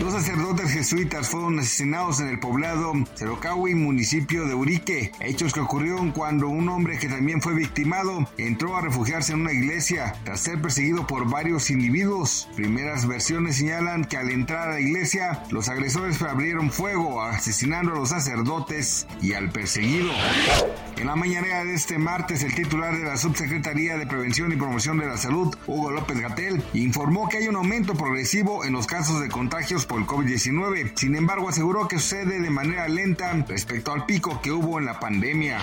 Dos sacerdotes jesuitas fueron asesinados en el poblado Cerocahui, municipio de Urique, hechos que ocurrieron cuando un hombre que también fue victimado entró a refugiarse en una iglesia tras ser perseguido por varios individuos. Primeras versiones señalan que al entrar a la iglesia, los agresores abrieron fuego, asesinando a los sacerdotes y al perseguido. En la mañanera de este martes, el titular de la Subsecretaría de Prevención y Promoción de la Salud, Hugo López-Gatell, informó que hay un aumento progresivo en los casos de contagios por el COVID-19. Sin embargo, aseguró que sucede de manera lenta respecto al pico que hubo en la pandemia.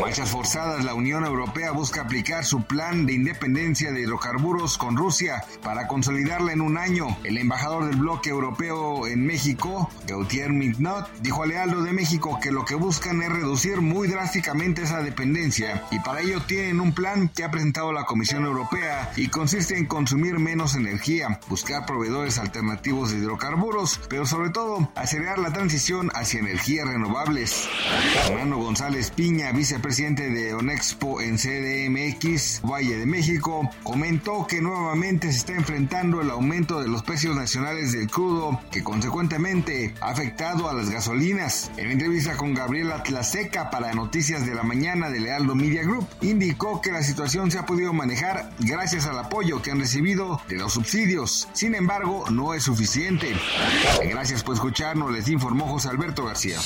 Marchas forzadas. La Unión Europea busca aplicar su plan de independencia de hidrocarburos con Rusia para consolidarla en un año. El embajador del bloque europeo en México, Gautier Mignot, dijo a Lealdo de México que lo que buscan es reducir muy drásticamente esa dependencia, y para ello tienen un plan que ha presentado la Comisión Europea y consiste en consumir menos energía, buscar proveedores alternativos de hidrocarburos, pero sobre todo acelerar la transición hacia energías renovables. Fernando González Piña, vicepresidente de Onexpo en CDMX, Valle de México, comentó que nuevamente se está enfrentando el aumento de los precios nacionales del crudo, que consecuentemente ha afectado a las gasolinas. En entrevista con Gabriela Tlaseca para Noticias de la Mañana de Lealdo Media Group, indicó que la situación se ha podido manejar gracias al apoyo que han recibido de los subsidios. Sin embargo, no es suficiente. Gracias por escucharnos, les informó José Alberto García.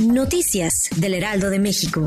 Noticias del Heraldo de México.